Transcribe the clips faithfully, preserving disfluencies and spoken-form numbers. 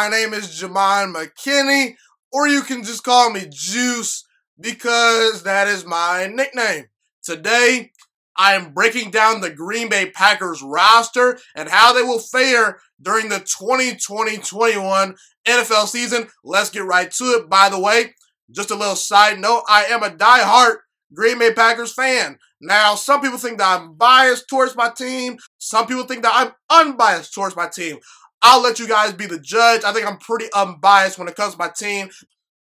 My name is Jamon McKinney, or you can just call me Juice because that is my nickname. Today, I am breaking down the Green Bay Packers roster and how they will fare during the twenty twenty twenty-one N F L season. Let's get right to it. By the way, just a little side note, I am a diehard Green Bay Packers fan. Now, some people think that I'm biased towards my team. Some people think that I'm unbiased towards my team. I'll let you guys be the judge. I think I'm pretty unbiased when it comes to my team.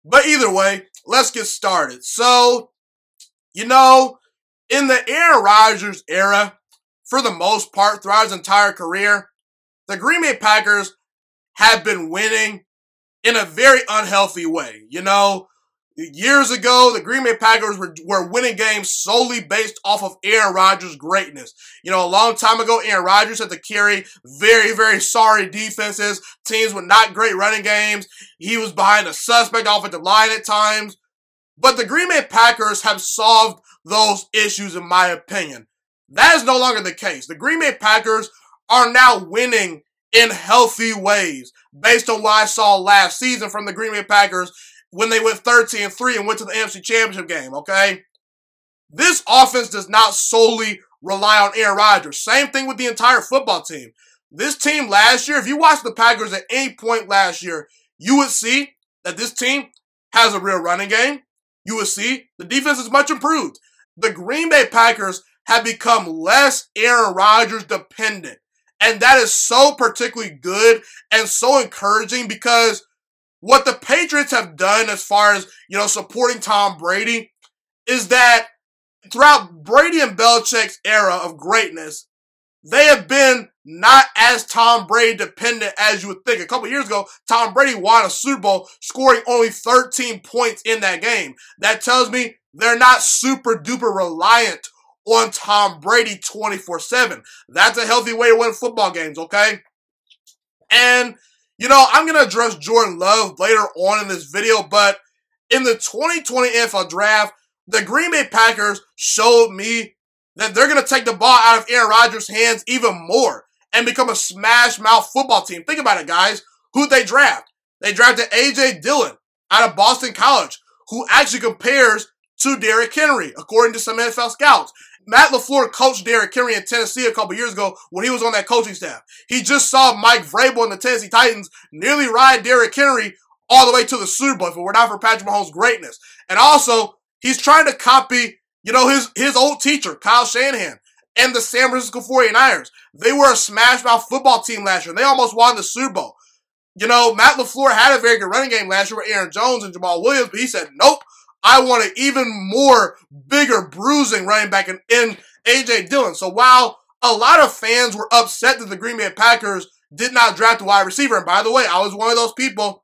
But either way, let's get started. So, you know, in the Aaron Rodgers era, for the most part, throughout his entire career, the Green Bay Packers have been winning in a very unhealthy way. You know, years ago, the Green Bay Packers were, were winning games solely based off of Aaron Rodgers' greatness. You know, a long time ago, Aaron Rodgers had to carry very, very sorry defenses, teams with not great running games. He was behind a suspect offensive line at times. But the Green Bay Packers have solved those issues, in my opinion. That is no longer the case. The Green Bay Packers are now winning in healthy ways, based on what I saw last season from the Green Bay Packers when they went thirteen and three and went to the N F C Championship game, okay? This offense does not solely rely on Aaron Rodgers. Same thing with the entire football team. This team last year, if you watched the Packers at any point last year, you would see that this team has a real running game. You would see the defense is much improved. The Green Bay Packers have become less Aaron Rodgers dependent. And that is so particularly good and so encouraging because what the Patriots have done as far as, you know, supporting Tom Brady is that throughout Brady and Belichick's era of greatness, they have been not as Tom Brady dependent as you would think. A couple years ago, Tom Brady won a Super Bowl scoring only thirteen points in that game. That tells me they're not super duper reliant on Tom Brady twenty-four seven. That's a healthy way to win football games, okay? And, you know, I'm going to address Jordan Love later on in this video, but in the twenty twenty N F L Draft, the Green Bay Packers showed me that they're going to take the ball out of Aaron Rodgers' hands even more and become a smash-mouth football team. Think about it, guys. Who'd they draft? They drafted A J. Dillon out of Boston College, who actually compares to Derrick Henry, according to some N F L scouts. Matt LaFleur coached Derrick Henry in Tennessee a couple years ago when he was on that coaching staff. He just saw Mike Vrabel and the Tennessee Titans nearly ride Derrick Henry all the way to the Super Bowl if it were not for Patrick Mahomes' greatness. And also, he's trying to copy, you know, his, his old teacher, Kyle Shanahan, and the San Francisco forty-niners. They were a smash-mouth football team last year, and they almost won the Super Bowl. You know, Matt LaFleur had a very good running game last year with Aaron Jones and Jamaal Williams, but he said, nope, I want an even more bigger bruising running back in, in A J. Dillon. So while a lot of fans were upset that the Green Bay Packers did not draft a wide receiver, and by the way, I was one of those people,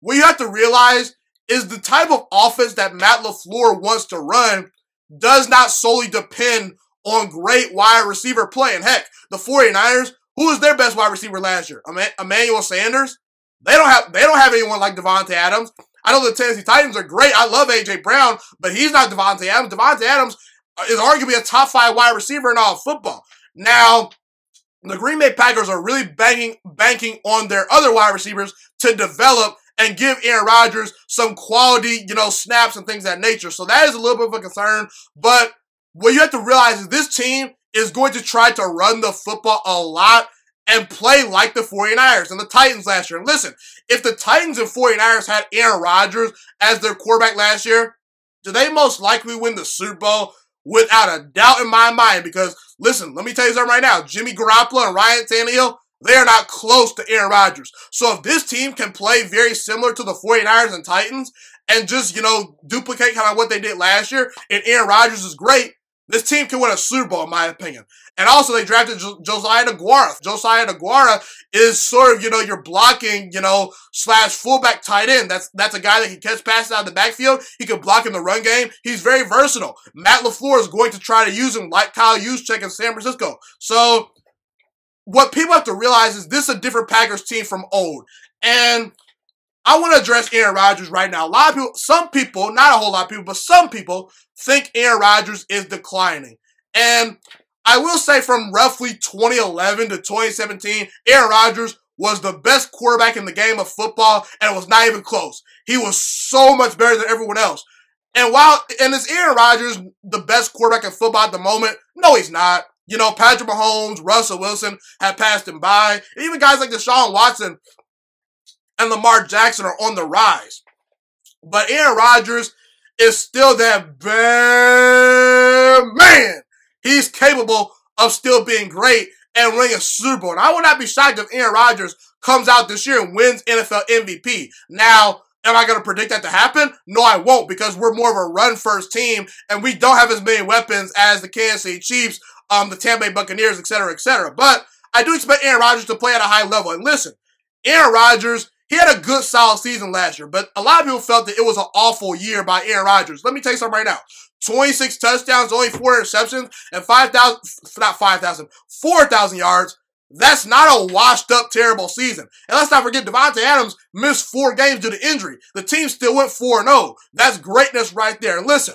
what you have to realize is the type of offense that Matt LaFleur wants to run does not solely depend on great wide receiver play. And heck, the forty-niners, who was their best wide receiver last year? Emmanuel Sanders? They don't have they don't have anyone like Davante Adams. I know the Tennessee Titans are great. I love A J. Brown, but he's not Davante Adams. Davante Adams is arguably a top five wide receiver in all of football. Now, the Green Bay Packers are really banking, banking on their other wide receivers to develop and give Aaron Rodgers some quality, you know, snaps and things of that nature. So that is a little bit of a concern. But what you have to realize is this team is going to try to run the football a lot and play like the forty-niners and the Titans last year. And listen, if the Titans and forty-niners had Aaron Rodgers as their quarterback last year, do they most likely win the Super Bowl? Without a doubt in my mind. Because, listen, let me tell you something right now. Jimmy Garoppolo and Ryan Tannehill, they are not close to Aaron Rodgers. So if this team can play very similar to the forty-niners and Titans and just, you know, duplicate kind of what they did last year, and Aaron Rodgers is great, this team can win a Super Bowl, in my opinion. And also, they drafted jo- Josiah Deguara. Josiah Deguara is sort of, you know, your blocking, you know, slash fullback tight end. That's that's a guy that can catch passes out of the backfield. He can block in the run game. He's very versatile. Matt LaFleur is going to try to use him like Kyle Juszczyk in San Francisco. So what people have to realize is this is a different Packers team from old. And I want to address Aaron Rodgers right now. A lot of people, some people, not a whole lot of people, but some people think Aaron Rodgers is declining. And I will say from roughly twenty eleven to twenty seventeen, Aaron Rodgers was the best quarterback in the game of football, and it was not even close. He was so much better than everyone else. And while, and is Aaron Rodgers the best quarterback in football at the moment? No, he's not. You know, Patrick Mahomes, Russell Wilson have passed him by. And even guys like Deshaun Watson and Lamar Jackson are on the rise. But Aaron Rodgers is still that bad man. He's capable of still being great and winning a Super Bowl. And I would not be shocked if Aaron Rodgers comes out this year and wins N F L M V P. Now, am I going to predict that to happen? No, I won't, because we're more of a run-first team, and we don't have as many weapons as the Kansas City Chiefs, um, the Tampa Bay Buccaneers, et cetera, et cetera. But I do expect Aaron Rodgers to play at a high level. And listen, Aaron Rodgers, he had a good, solid season last year, but a lot of people felt that it was an awful year by Aaron Rodgers. Let me tell you something right now. twenty-six touchdowns, only four interceptions, and five thousand, not five thousand, four thousand yards. That's not a washed-up, terrible season. And let's not forget, Davante Adams missed four games due to injury. The team still went four and oh. That's greatness right there. Listen,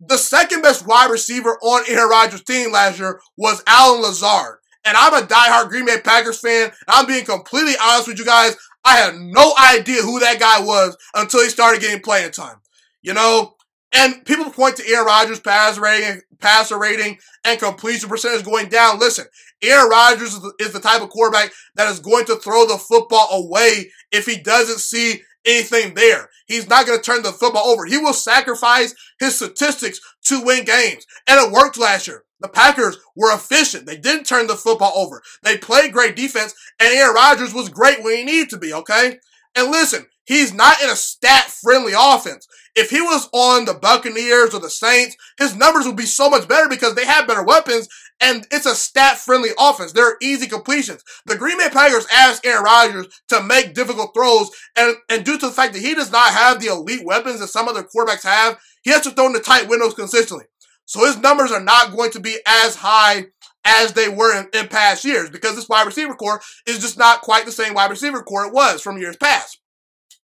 the second-best wide receiver on Aaron Rodgers' team last year was Allen Lazard. And I'm a diehard Green Bay Packers fan, and I'm being completely honest with you guys. I had no idea who that guy was until he started getting playing time. You know? And people point to Aaron Rodgers' passer rating, passer rating and completion percentage going down. Listen, Aaron Rodgers is the, is the type of quarterback that is going to throw the football away if he doesn't see anything there. He's not going to turn the football over. He will sacrifice his statistics to win games. And it worked last year. The Packers were efficient. They didn't turn the football over. They played great defense, and Aaron Rodgers was great when he needed to be, okay? And listen, he's not in a stat-friendly offense. If he was on the Buccaneers or the Saints, his numbers would be so much better because they have better weapons, and it's a stat-friendly offense. There are easy completions. The Green Bay Packers asked Aaron Rodgers to make difficult throws, and, and due to the fact that he does not have the elite weapons that some other quarterbacks have, he has to throw into tight windows consistently. So his numbers are not going to be as high as they were in, in past years because this wide receiver core is just not quite the same wide receiver core it was from years past.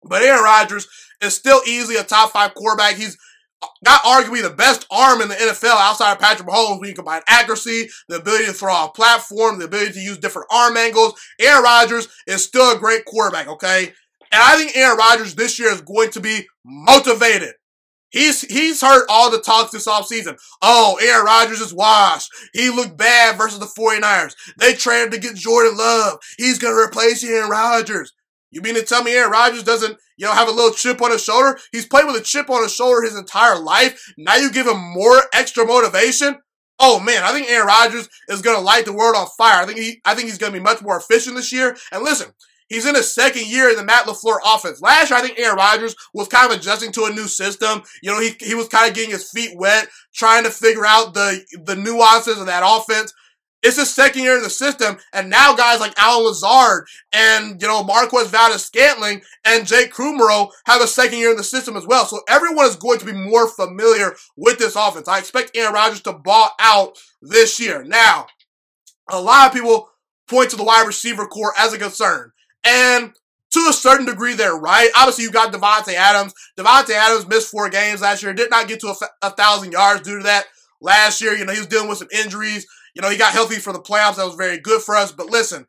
But Aaron Rodgers is still easily a top five quarterback. He's got arguably the best arm in the N F L outside of Patrick Mahomes when you combine accuracy, the ability to throw off platform, the ability to use different arm angles. Aaron Rodgers is still a great quarterback, okay? And I think Aaron Rodgers this year is going to be motivated. He's he's heard all the talks this offseason. Oh, Aaron Rodgers is washed. He looked bad versus the 49ers. They traded to get Jordan Love. He's going to replace Aaron Rodgers. You mean to tell me Aaron Rodgers doesn't, you know, have a little chip on his shoulder? He's played with a chip on his shoulder his entire life. Now you give him more extra motivation? Oh, man, I think Aaron Rodgers is going to light the world on fire. I think he, I think he's going to be much more efficient this year. And listen, he's in his second year in the Matt LaFleur offense. Last year, I think Aaron Rodgers was kind of adjusting to a new system. You know, he he was kind of getting his feet wet, trying to figure out the, the nuances of that offense. It's his second year in the system, and now guys like Allen Lazard and, you know, Marquez Valdes-Scantling and Jake Kumaro have a second year in the system as well. So everyone is going to be more familiar with this offense. I expect Aaron Rodgers to ball out this year. Now, a lot of people point to the wide receiver core as a concern. And to a certain degree, they're right. Obviously, you got Davante Adams. Davante Adams missed four games last year. Did not get to a thousand yards due to that last year. You know, he was dealing with some injuries. You know, he got healthy for the playoffs. That was very good for us. But listen,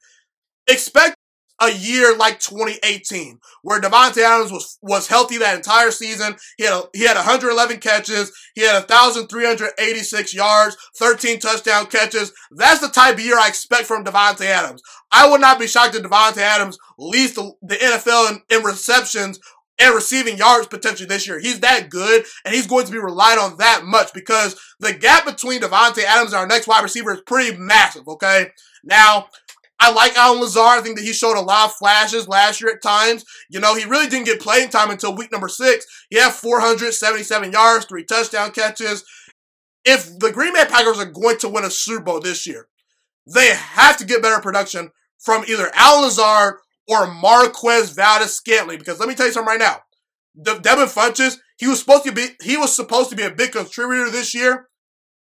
expect a year like twenty eighteen, where Davante Adams was was healthy that entire season. He had a, he had one hundred eleven catches. He had one thousand three hundred eighty-six yards, thirteen touchdown catches. That's the type of year I expect from Davante Adams. I would not be shocked if Davante Adams leads the, the N F L in, in receptions and receiving yards potentially this year. He's that good, and he's going to be relied on that much because the gap between Davante Adams and our next wide receiver is pretty massive, okay? Now, I like Allen Lazard. I think that he showed a lot of flashes last year at times. You know, he really didn't get playing time until week number six. He had four hundred seventy-seven yards, three touchdown catches. If the Green Bay Packers are going to win a Super Bowl this year, they have to get better production from either Allen Lazard or Marquez Valdes-Scantling. Because let me tell you something right now. De- Devin Funchess, he was supposed to be he was supposed to be a big contributor this year.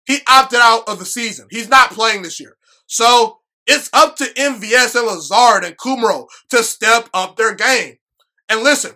He opted out of the season. He's not playing this year. So it's up to M V S and Lazard and Kumaro to step up their game. And listen,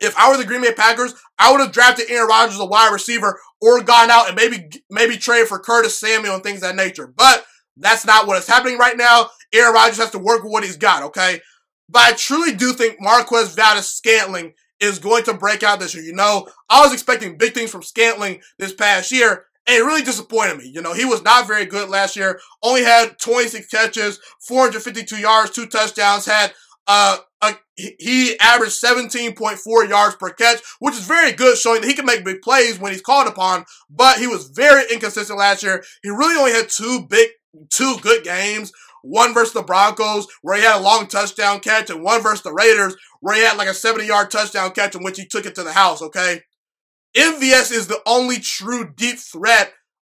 if I were the Green Bay Packers, I would have drafted Aaron Rodgers a wide receiver or gone out and maybe maybe trade for Curtis Samuel and things of that nature. But that's not what is happening right now. Aaron Rodgers has to work with what he's got, okay? but I truly do think Marquez Valdes-Scantling is going to break out this year. You know, I was expecting big things from Scantling this past year, and it really disappointed me. You know, he was not very good last year. Only had twenty-six catches, four hundred fifty-two yards, two touchdowns. Had uh, a, he averaged seventeen point four yards per catch, which is very good, showing that he can make big plays when he's called upon. But he was very inconsistent last year. He really only had two big, two good games. One versus the Broncos, where he had a long touchdown catch, and one versus the Raiders, where he had like a seventy-yard touchdown catch in which he took it to the house, okay? M V S is the only true deep threat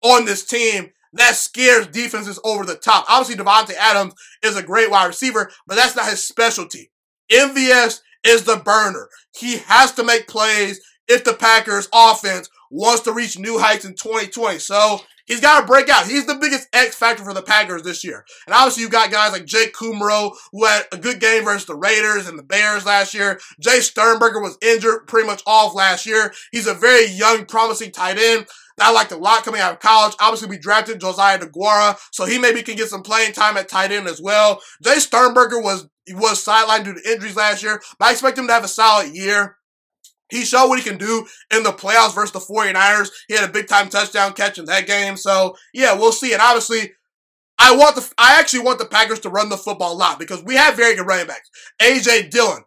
on this team that scares defenses over the top. Obviously, Davante Adams is a great wide receiver, but that's not his specialty. M V S is the burner. He has to make plays if the Packers' offense wants to reach new heights in twenty twenty. So he's got to break out. He's the biggest X factor for the Packers this year. And obviously you got guys like Jake Kumro, who had a good game versus the Raiders and the Bears last year. Jace Sternberger was injured pretty much off last year. He's a very young, promising tight end that I liked a lot coming out of college. Obviously we drafted Josiah Deguara, so he maybe can get some playing time at tight end as well. Jace Sternberger was, was sidelined due to injuries last year, but I expect him to have a solid year. He showed what he can do in the playoffs versus the 49ers. He had a big-time touchdown catch in that game. So, yeah, we'll see. And obviously, I want the I actually want the Packers to run the football a lot because we have very good running backs. A J. Dillon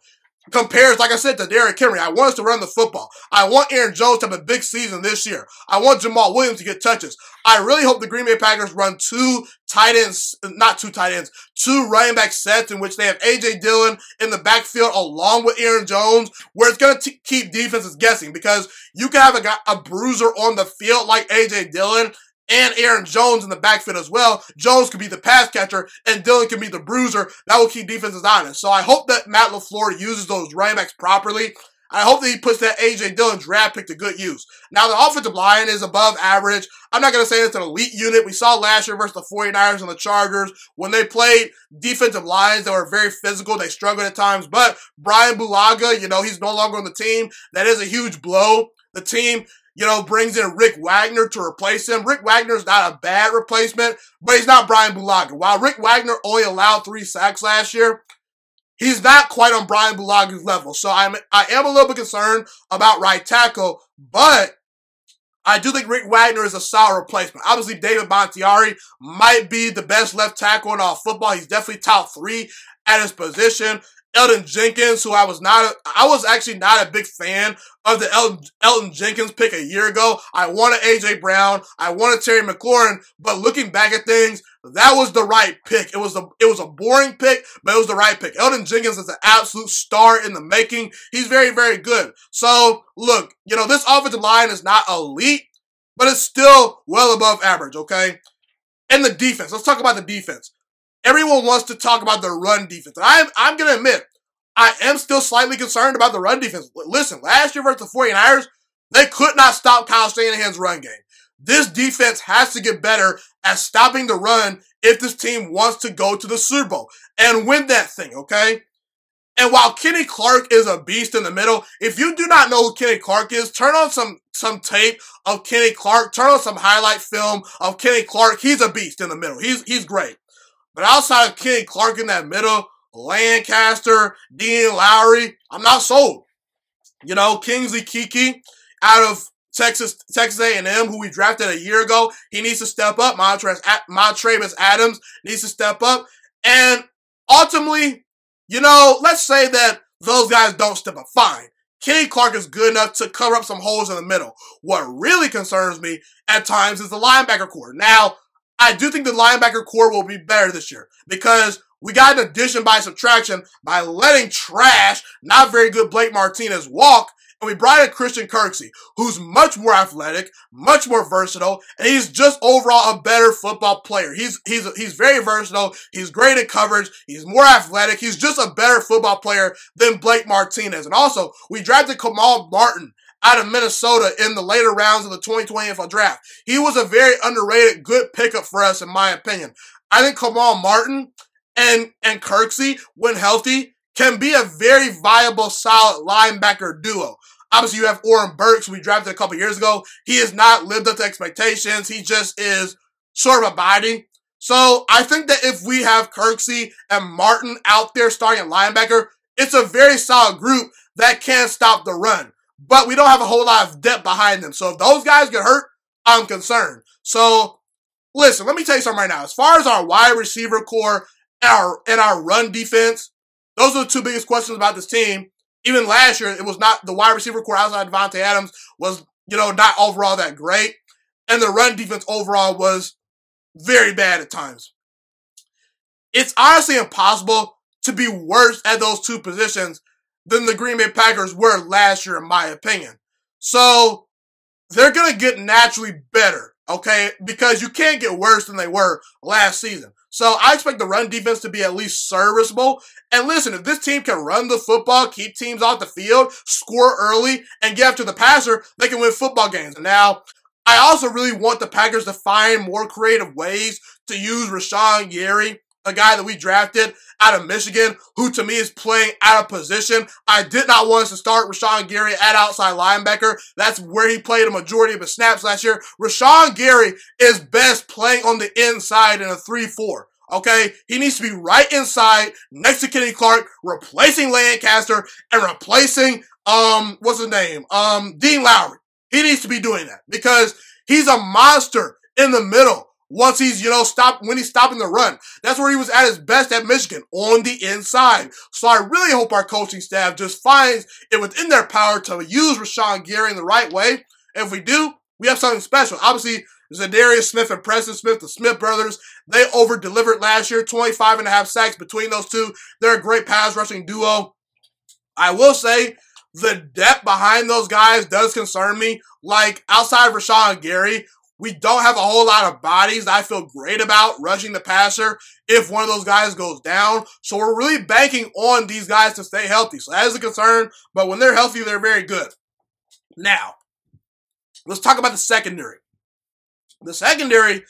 compares, like I said, to Derrick Henry. I want us to run the football. I want Aaron Jones to have a big season this year. I want Jamaal Williams to get touches. I really hope the Green Bay Packers run two tight ends, not two tight ends, two running back sets in which they have A J. Dillon in the backfield along with Aaron Jones, where it's going to t- keep defenses guessing because you can have a, guy, a bruiser on the field like A J. Dillon and Aaron Jones in the backfield as well. Jones could be the pass catcher, and Dillon could be the bruiser. That will keep defenses honest. So I hope that Matt LaFleur uses those running backs properly. I hope that he puts that A J. Dillon draft pick to good use. Now, the offensive line is above average. I'm not going to say it's an elite unit. We saw last year versus the 49ers and the Chargers. When they played defensive lines that were very physical, they struggled at times. But Brian Bulaga, you know, he's no longer on the team. That is a huge blow. The team, you know, brings in Rick Wagner to replace him. Rick Wagner's not a bad replacement, but he's not Brian Bulaga. While Rick Wagner only allowed three sacks last year, he's not quite on Brian Bulaga's level. So I'm, I am a little bit concerned about right tackle, but I do think Rick Wagner is a solid replacement. Obviously, David Bakhtiari might be the best left tackle in all football. He's definitely top three at his position. Elgton Jenkins, who I was not, I was actually not a big fan of the El, Elgton Jenkins pick a year ago. I wanted A J. Brown. I wanted Terry McLaurin. But looking back at things, that was the right pick. It was a, it was a boring pick, but it was the right pick. Elgton Jenkins is an absolute star in the making. He's very, very good. So, look, you know, this offensive line is not elite, but it's still well above average, okay? And the defense. Let's talk about the defense. Everyone wants to talk about the run defense. And I'm, I'm going to admit, I am still slightly concerned about the run defense. Listen, last year versus the 49ers, they could not stop Kyle Shanahan's run game. This defense has to get better at stopping the run if this team wants to go to the Super Bowl and win that thing, okay? And while Kenny Clark is a beast in the middle, if you do not know who Kenny Clark is, turn on some, some tape of Kenny Clark. Turn on some highlight film of Kenny Clark. He's a beast in the middle. He's, he's great. But outside of Kenny Clark in that middle, Lancaster, Dean Lowry, I'm not sold. You know, Kingsley Kiki out of Texas Texas A and M, who we drafted a year ago, he needs to step up. Montravis Adams needs to step up. And ultimately, you know, let's say that those guys don't step up. Fine. Kenny Clark is good enough to cover up some holes in the middle. What really concerns me at times is the linebacker corps. Now, I do think the linebacker corps will be better this year because we got an addition by subtraction by letting trash, not very good Blake Martinez walk, and we brought in Christian Kirksey, who's much more athletic, much more versatile, and he's just overall a better football player. He's he's he's very versatile. He's great at coverage. He's more athletic. He's just a better football player than Blake Martinez. And also, we drafted Kamal Martin out of Minnesota in the later rounds of the twenty twenty N F L draft. He was a very underrated, good pickup for us, in my opinion. I think Kamal Martin and, and Kirksey, when healthy, can be a very viable, solid linebacker duo. Obviously, you have Oren Burks, who we drafted a couple years ago. He has not lived up to expectations. He just is sort of abiding. So I think that if we have Kirksey and Martin out there starting linebacker, it's a very solid group that can stop the run. But we don't have a whole lot of depth behind them. So if those guys get hurt, I'm concerned. So listen, let me tell you something right now. As far as our wide receiver core and our, and our run defense, those are the two biggest questions about this team. Even last year, it was not the wide receiver core outside Davante Adams was, you know, not overall that great. And the run defense overall was very bad at times. It's honestly impossible to be worse at those two positions than the Green Bay Packers were last year, in my opinion. So they're going to get naturally better, okay? Because you can't get worse than they were last season. So I expect the run defense to be at least serviceable. And listen, if this team can run the football, keep teams off the field, score early, and get after the passer, they can win football games. Now, I also really want the Packers to find more creative ways to use Rashan Gary, a guy that we drafted out of Michigan, who to me is playing out of position. I did not want us to start Rashan Gary at outside linebacker. That's where he played a majority of his snaps last year. Rashan Gary is best playing on the inside in a three four. Okay, he needs to be right inside next to Kenny Clark, replacing Lancaster and replacing um what's his name um Dean Lowry. He needs to be doing that because he's a monster in the middle. Once he's, you know, stop when he's stopping the run. That's where he was at his best at Michigan, on the inside. So I really hope our coaching staff just finds it within their power to use Rashan Gary in the right way. And if we do, we have something special. Obviously, Zadarius Smith and Preston Smith, the Smith brothers, they over-delivered last year, twenty-five and a half sacks between those two. They're a great pass-rushing duo. I will say the depth behind those guys does concern me. Like, outside of Rashan Gary, we don't have a whole lot of bodies that I feel great about rushing the passer if one of those guys goes down. So we're really banking on these guys to stay healthy. So that is a concern, but when they're healthy, they're very good. Now, let's talk about the secondary. The secondary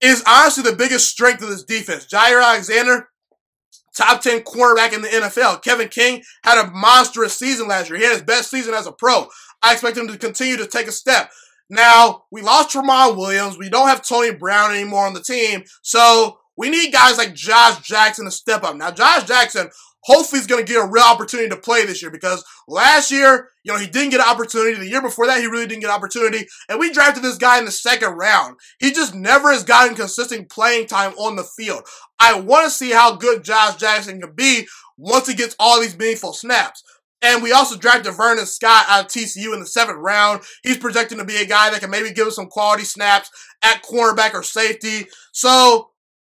is honestly the biggest strength of this defense. Jaire Alexander, top ten cornerback in the N F L. Kevin King had a monstrous season last year. He had his best season as a pro. I expect him to continue to take a step. Now, we lost Jamaal Williams. We don't have Tony Brown anymore on the team. So we need guys like Josh Jackson to step up. Now, Josh Jackson hopefully is going to get a real opportunity to play this year because last year, you know, he didn't get an opportunity. The year before that, he really didn't get an opportunity. And we drafted this guy in the second round. He just never has gotten consistent playing time on the field. I want to see how good Josh Jackson can be once he gets all these meaningful snaps. And we also drafted Vernon Scott out of T C U in the seventh round. He's projected to be a guy that can maybe give us some quality snaps at cornerback or safety. So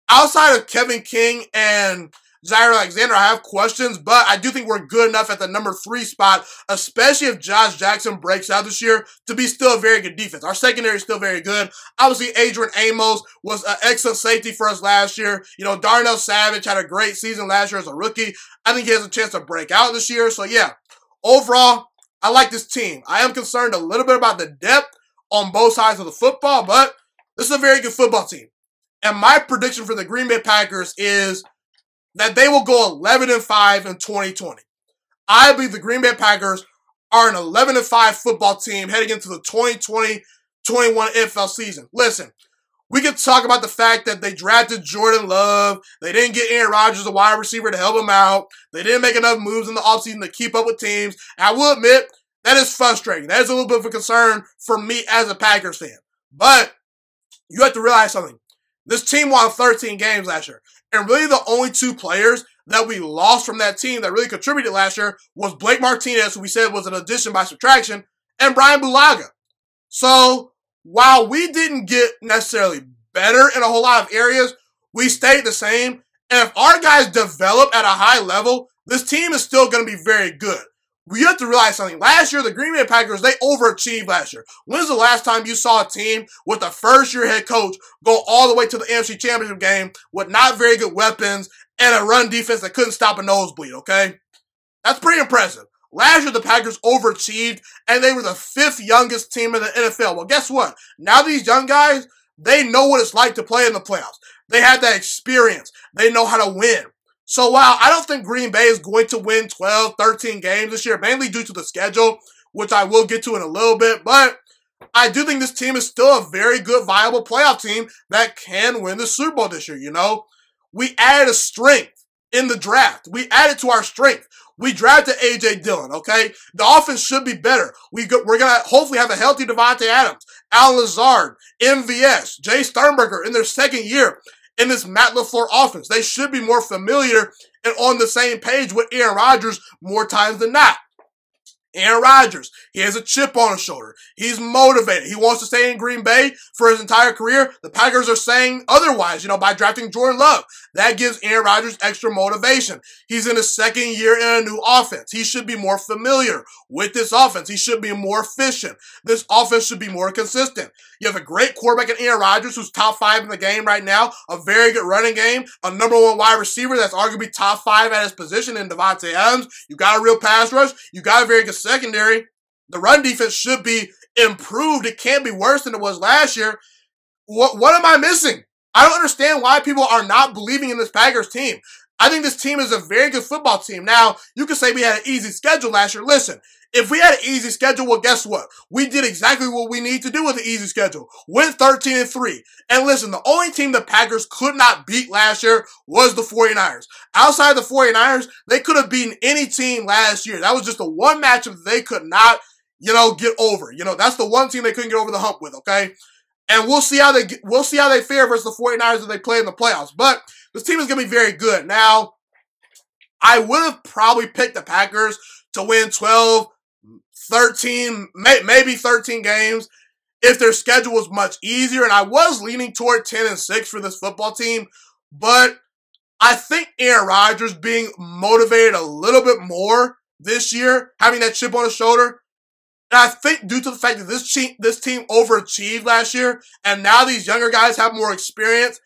outside of Kevin King and Jaire Alexander, I have questions, but I do think we're good enough at the number three spot, especially if Josh Jackson breaks out this year, to be still a very good defense. Our secondary is still very good. Obviously, Adrian Amos was an excellent safety for us last year. You know, Darnell Savage had a great season last year as a rookie. I think he has a chance to break out this year. So, yeah, overall, I like this team. I am concerned a little bit about the depth on both sides of the football, but this is a very good football team. And my prediction for the Green Bay Packers is that they will go eleven and five in twenty twenty. I believe the Green Bay Packers are an eleven and five football team heading into the twenty twenty twenty-one N F L season. Listen, we could talk about the fact that they drafted Jordan Love. They didn't get Aaron Rodgers, a wide receiver, to help him out. They didn't make enough moves in the offseason to keep up with teams. And I will admit, that is frustrating. That is a little bit of a concern for me as a Packers fan. But you have to realize something. This team won thirteen games last year. And really the only two players that we lost from that team that really contributed last year was Blake Martinez, who we said was an addition by subtraction, and Brian Bulaga. So while we didn't get necessarily better in a whole lot of areas, we stayed the same. And if our guys develop at a high level, this team is still going to be very good. We have to realize something. Last year, the Green Bay Packers, they overachieved last year. When's the last time you saw a team with a first-year head coach go all the way to the N F C Championship game with not very good weapons and a run defense that couldn't stop a nosebleed, okay? That's pretty impressive. Last year, the Packers overachieved, and they were the fifth youngest team in the N F L. Well, guess what? Now these young guys, they know what it's like to play in the playoffs. They have that experience. They know how to win. So while I don't think Green Bay is going to win twelve, thirteen games this year, mainly due to the schedule, which I will get to in a little bit, but I do think this team is still a very good, viable playoff team that can win the Super Bowl this year, you know? We added a strength in the draft. We added to our strength. We drafted A J. Dillon, okay? The offense should be better. We go, we're going to hopefully have a healthy Davante Adams, Allen Lazard, M V S, Jace Sternberger in their second year in this Matt LaFleur offense. They should be more familiar and on the same page with Aaron Rodgers more times than not. Aaron Rodgers, he has a chip on his shoulder. He's motivated. He wants to stay in Green Bay for his entire career. The Packers are saying otherwise, you know, by drafting Jordan Love. That gives Aaron Rodgers extra motivation. He's in his second year in a new offense. He should be more familiar with this offense. He should be more efficient. This offense should be more consistent. You have a great quarterback in Aaron Rodgers, who's top five in the game right now, a very good running game, a number one wide receiver that's arguably top five at his position in Davante Adams. You got a real pass rush. You got a very good secondary. The run defense should be improved. It can't be worse than it was last year. What, what am I missing? I don't understand why people are not believing in this Packers team. I think this team is a very good football team. Now, you could say we had an easy schedule last year. Listen, if we had an easy schedule, well, guess what? We did exactly what we need to do with an easy schedule. Went thirteen and three. And listen, the only team the Packers could not beat last year was the forty-niners. Outside the forty-niners, they could have beaten any team last year. That was just the one matchup they could not, you know, get over. You know, that's the one team they couldn't get over the hump with, okay? And we'll see how they get, we'll see how they fare versus the forty-niners if they play in the playoffs. But this team is going to be very good. Now, I would have probably picked the Packers to win twelve, thirteen, maybe thirteen games if their schedule was much easier. And I was leaning toward ten and six for this football team. But I think Aaron Rodgers being motivated a little bit more this year, having that chip on his shoulder, and I think due to the fact that this team, this team overachieved last year, and now these younger guys have more experience,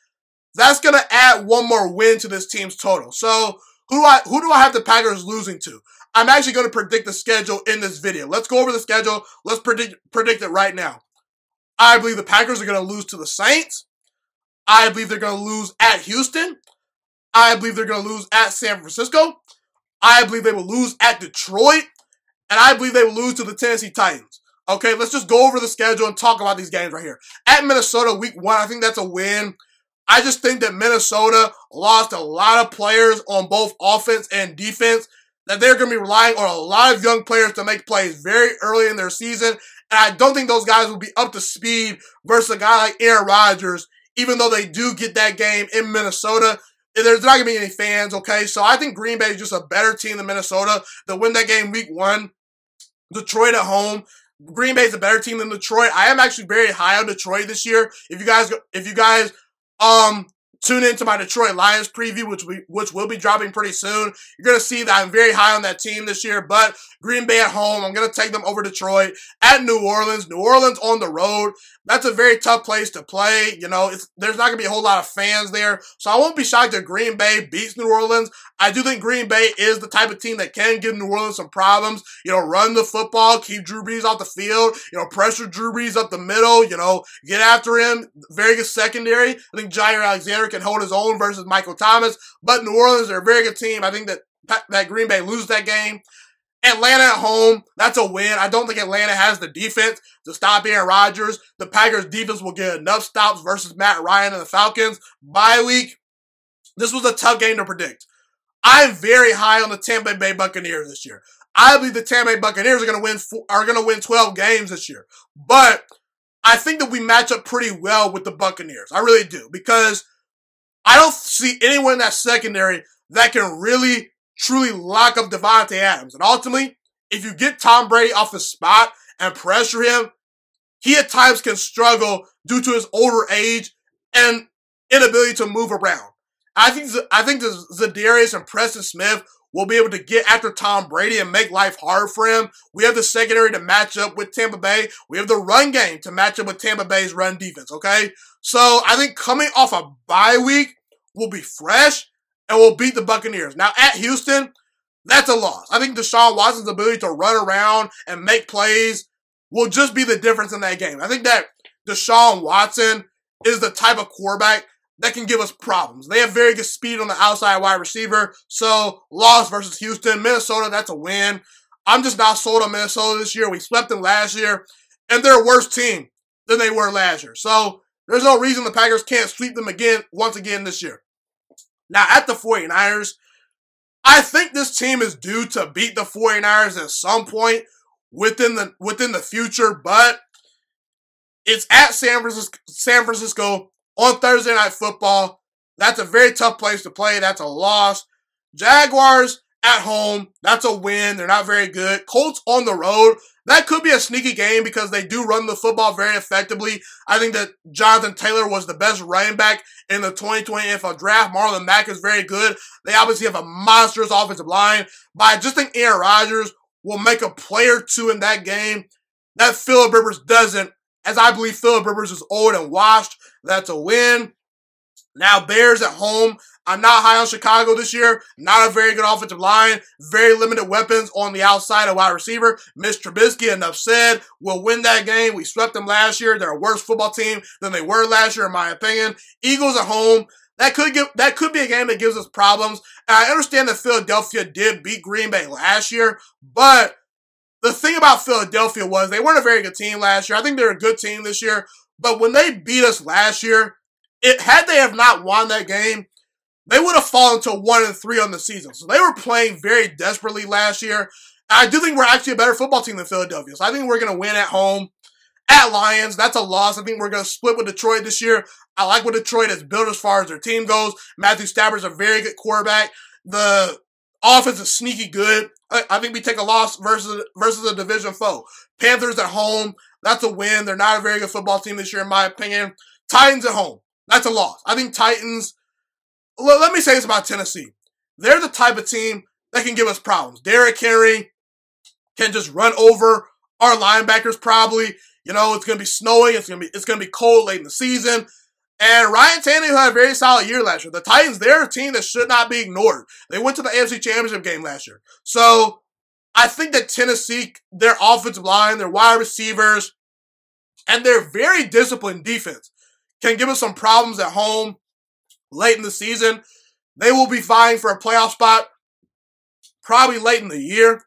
that's going to add one more win to this team's total. So who do I who do I have the Packers losing to? I'm actually going to predict the schedule in this video. Let's go over the schedule. Let's predict predict it right now. I believe the Packers are going to lose to the Saints. I believe they're going to lose at Houston. I believe they're going to lose at San Francisco. I believe they will lose at Detroit. And I believe they will lose to the Tennessee Titans. Okay, let's just go over the schedule and talk about these games right here. At Minnesota, week one, I think that's a win. I just think that Minnesota lost a lot of players on both offense and defense, that they're going to be relying on a lot of young players to make plays very early in their season. And I don't think those guys will be up to speed versus a guy like Aaron Rodgers, even though they do get that game in Minnesota. There's not going to be any fans, okay? So I think Green Bay is just a better team than Minnesota. They'll win that game week one. Detroit at home. Green Bay is a better team than Detroit. I am actually very high on Detroit this year. If you guys, if you guys, um, tune into my Detroit Lions preview, which we, which will be dropping pretty soon, you're going to see that I'm very high on that team this year. But Green Bay at home, I'm going to take them over Detroit. At New Orleans, New Orleans on the road, that's a very tough place to play. You know, it's, there's not going to be a whole lot of fans there. So I won't be shocked if Green Bay beats New Orleans. I do think Green Bay is the type of team that can give New Orleans some problems. You know, run the football, keep Drew Brees off the field, you know, pressure Drew Brees up the middle, you know, get after him. Very good secondary. I think Jaire Alexander can hold his own versus Michael Thomas. But New Orleans are a very good team. I think that that Green Bay loses that game. Atlanta at home, that's a win. I don't think Atlanta has the defense to stop Aaron Rodgers. The Packers' defense will get enough stops versus Matt Ryan and the Falcons. Bye week, this was a tough game to predict. I'm very high on the Tampa Bay Buccaneers this year. I believe the Tampa Bay Buccaneers are going to win four, are going to win twelve games this year. But I think that we match up pretty well with the Buccaneers. I really do, because I don't see anyone in that secondary that can really truly lock up Davante Adams. And ultimately, if you get Tom Brady off the spot and pressure him, he at times can struggle due to his older age and inability to move around. I think I think Zadarius and Preston Smith will be able to get after Tom Brady and make life hard for him. We have the secondary to match up with Tampa Bay. We have the run game to match up with Tampa Bay's run defense, okay? So I think coming off a bye week, we'll be fresh and we'll beat the Buccaneers. Now, at Houston, that's a loss. I think Deshaun Watson's ability to run around and make plays will just be the difference in that game. I think that Deshaun Watson is the type of quarterback that can give us problems. They have very good speed on the outside wide receiver. So, loss versus Houston. Minnesota, that's a win. I'm just not sold on Minnesota this year. We swept them last year. and they're a worse team than they were last year. So there's no reason the Packers can't sweep them again, once again this year. Now, at the 49ers, I think this team is due to beat the 49ers at some point within the within the future, but it's at San Francisco, San Francisco on Thursday Night Football. That's a very tough place to play. That's a loss. Jaguars at home, that's a win. They're not very good. Colts on the road, that could be a sneaky game because they do run the football very effectively. I think that Jonathan Taylor was the best running back in the twenty twenty N F L draft. Marlon Mack is very good. They obviously have a monstrous offensive line. But I just think Aaron Rodgers will make a play or two in that game that Phillip Rivers doesn't, as I believe Phillip Rivers is old and washed. That's a win. Now, Bears at home. I'm not high on Chicago this year. Not a very good offensive line. Very limited weapons on the outside of wide receiver. Mitch Trubisky, enough said, will win that game. We swept them last year. They're a worse football team than they were last year, in my opinion. Eagles at home. That could give, that could be a game that gives us problems. And I understand that Philadelphia did beat Green Bay last year, but the thing about Philadelphia was they weren't a very good team last year. I think they're a good team this year, but when they beat us last year, it, had they have not won that game, they would have fallen to one and three on the season. So they were playing very desperately last year. I do think we're actually a better football team than Philadelphia. So I think we're going to win at home. At Lions, that's a loss. I think we're going to split with Detroit this year. I like what Detroit has built as far as their team goes. Matthew Stafford's a very good quarterback. The offense is sneaky good. I think we take a loss versus versus a division foe. Panthers at home, that's a win. They're not a very good football team this year, in my opinion. Titans at home, that's a loss. I think Titans... Let me say this about Tennessee. They're the type of team that can give us problems. Derrick Henry can just run over our linebackers probably. You know, it's going to be snowing. It's going to be it's going to be cold late in the season. And Ryan Tannehill had a very solid year last year. The Titans, they're a team that should not be ignored. They went to the A F C Championship game last year. So I think that Tennessee, their offensive line, their wide receivers, and their very disciplined defense can give us some problems at home. Late in the season, they will be vying for a playoff spot probably late in the year.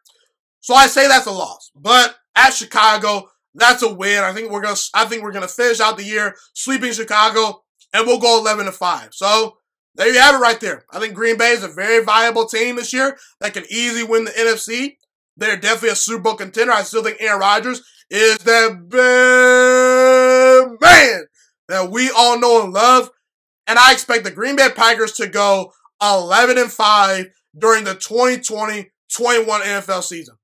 So I say that's a loss. But at Chicago, that's a win. I think we're gonna I think we're gonna finish out the year sweeping Chicago, and we'll go eleven and five. So there you have it right there. I think Green Bay is a very viable team this year that can easily win the N F C. They're definitely a Super Bowl contender. I still think Aaron Rodgers is that big man that we all know and love. And I expect the Green Bay Packers to go eleven and five during the twenty twenty twenty-one N F L season.